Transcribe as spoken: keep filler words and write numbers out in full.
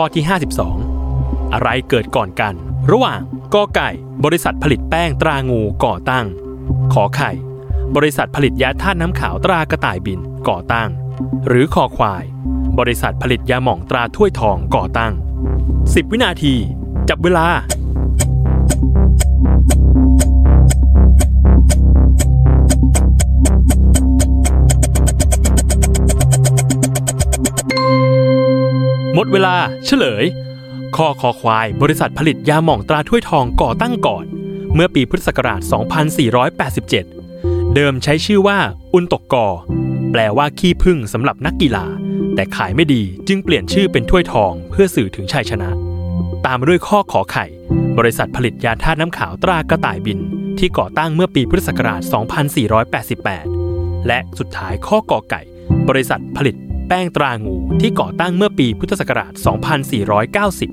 ข้อที่ห้าสิบสองอะไรเกิดก่อนกันระหว่างกอไก่บริษัทผลิตแป้งตรางูก่อตั้งขอไข่บริษัทผลิตยาธาตุน้ำขาวตรากระต่ายบินก่อตั้งหรือคอควายบริษัทผลิตยาหม่องตราถ้วยทองก่อตั้งสิบวินาทีจับเวลาหมดเวลาเฉลยคอคอควายบริษัทผลิตยาหม่องตราถ้วยทองก่อตั้งก่อนเมื่อปีพุทธศักราชสองพันสี่ร้อยแปดสิบเจ็ดเดิมใช้ชื่อว่าอุนตกกอแปลว่าขี้ผึ้งสำหรับนักกีฬาแต่ขายไม่ดีจึงเปลี่ยนชื่อเป็นถ้วยทองเพื่อสื่อถึงชัยชนะตามด้วยข้อขอไข่บริษัทผลิตยาธาตุน้ำขาวตรากระต่ายบินที่ก่อตั้งเมื่อปีพุทธศักราชสองพันสี่ร้อยแปดสิบแปดและสุดท้ายข้อกอไก่บริษัทผลิตแป้งตรางูที่ก่อตั้งเมื่อปีพุทธศักราชสองพันสี่ร้อยเก้าสิบ